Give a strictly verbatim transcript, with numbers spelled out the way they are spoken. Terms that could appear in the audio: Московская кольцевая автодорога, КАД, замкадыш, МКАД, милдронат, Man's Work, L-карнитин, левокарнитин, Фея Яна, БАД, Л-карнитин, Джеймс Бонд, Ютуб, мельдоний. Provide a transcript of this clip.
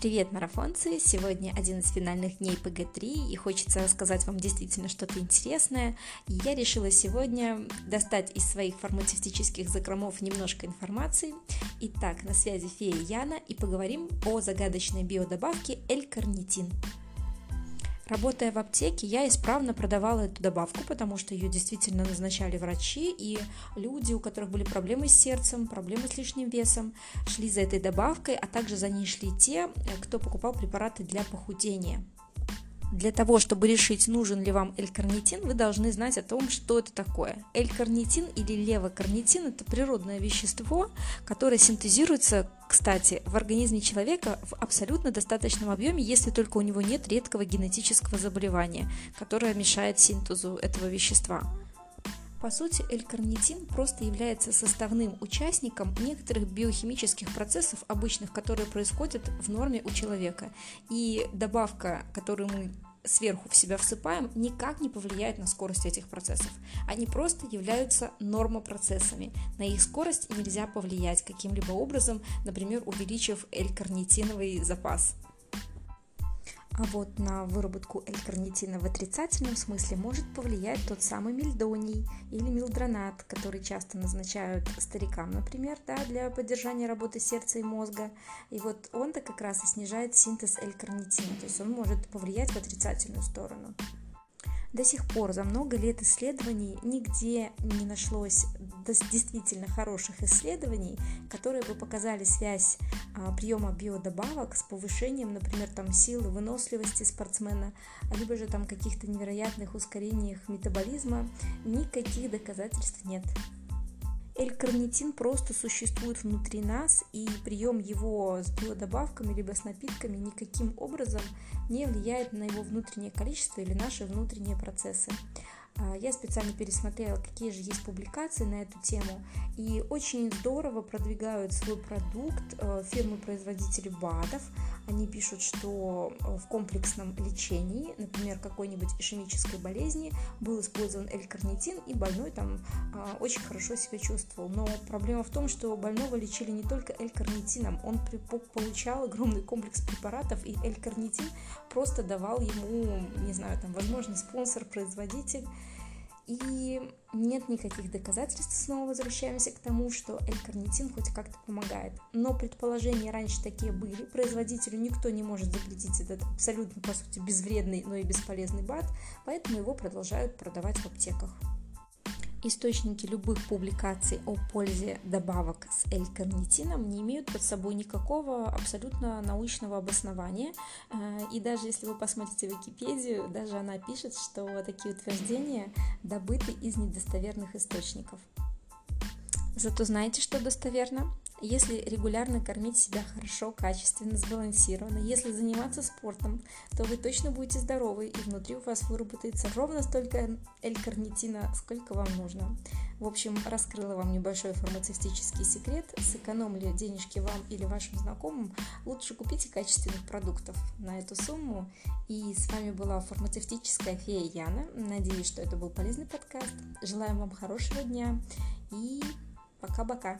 Привет, марафонцы! Сегодня один из финальных дней пэ гэ три, и хочется рассказать вам действительно что-то интересное. И я решила сегодня достать из своих фармацевтических закромов немножко информации. Итак, на связи Фея Яна, и поговорим о загадочной биодобавке Л-карнитин. Работая в аптеке, я исправно продавала эту добавку, потому что ее действительно назначали врачи, и люди, у которых были проблемы с сердцем, проблемы с лишним весом, шли за этой добавкой, а также за ней шли те, кто покупал препараты для похудения. Для того, чтобы решить, нужен ли вам Л-карнитин, вы должны знать о том, что это такое. Л-карнитин или левокарнитин – это природное вещество, которое синтезируется, кстати, в организме человека в абсолютно достаточном объеме, если только у него нет редкого генетического заболевания, которое мешает синтезу этого вещества. По сути, Л-карнитин просто является составным участником некоторых биохимических процессов обычных, которые происходят в норме у человека. И добавка, которую мы сверху в себя всыпаем, никак не повлияет на скорость этих процессов. Они просто являются нормопроцессами. На их скорость нельзя повлиять каким-либо образом, например, увеличив Л-карнитиновый запас. А вот на выработку Л-карнитина в отрицательном смысле может повлиять тот самый мельдоний или милдронат, который часто назначают старикам, например, да, для поддержания работы сердца и мозга. И вот он-то как раз и снижает синтез Л-карнитина, то есть он может повлиять в отрицательную сторону. До сих пор за много лет исследований нигде не нашлось действительно хороших исследований, которые бы показали связь приема биодобавок с повышением, например, там, силы, выносливости спортсмена, либо же там каких-то невероятных ускорениях метаболизма. Никаких доказательств нет. Л-карнитин просто существует внутри нас, и прием его с биодобавками либо с напитками никаким образом не влияет на его внутреннее количество или наши внутренние процессы. Я специально пересмотрела, какие же есть публикации на эту тему, и очень здорово продвигают свой продукт фирмы-производители БАДов. Они пишут, что в комплексном лечении, например, какой-нибудь ишемической болезни, был использован Л-карнитин, и больной там очень хорошо себя чувствовал. Но проблема в том, что больного лечили не только Л-карнитином, он получал огромный комплекс препаратов, и Л-карнитин просто давал ему, не знаю, там, возможно, спонсор, производитель. И нет никаких доказательств, снова возвращаемся к тому, что Л-карнитин хоть как-то помогает. Но предположения раньше такие были, производителю никто не может запретить этот абсолютно, по сути, безвредный, но и бесполезный БАД, поэтому его продолжают продавать в аптеках. Источники любых публикаций о пользе добавок с Л-карнитином не имеют под собой никакого абсолютно научного обоснования. И даже если вы посмотрите Википедию, даже она пишет, что такие утверждения добыты из недостоверных источников. Зато знаете, что достоверно? Если регулярно кормить себя хорошо, качественно, сбалансированно, если заниматься спортом, то вы точно будете здоровы, и внутри у вас выработается ровно столько Л-карнитина, сколько вам нужно. В общем, раскрыла вам небольшой фармацевтический секрет. Сэкономили денежки вам или вашим знакомым, лучше купите качественных продуктов на эту сумму. И с вами была фармацевтическая Фея Яна. Надеюсь, что это был полезный подкаст. Желаем вам хорошего дня и пока-пока!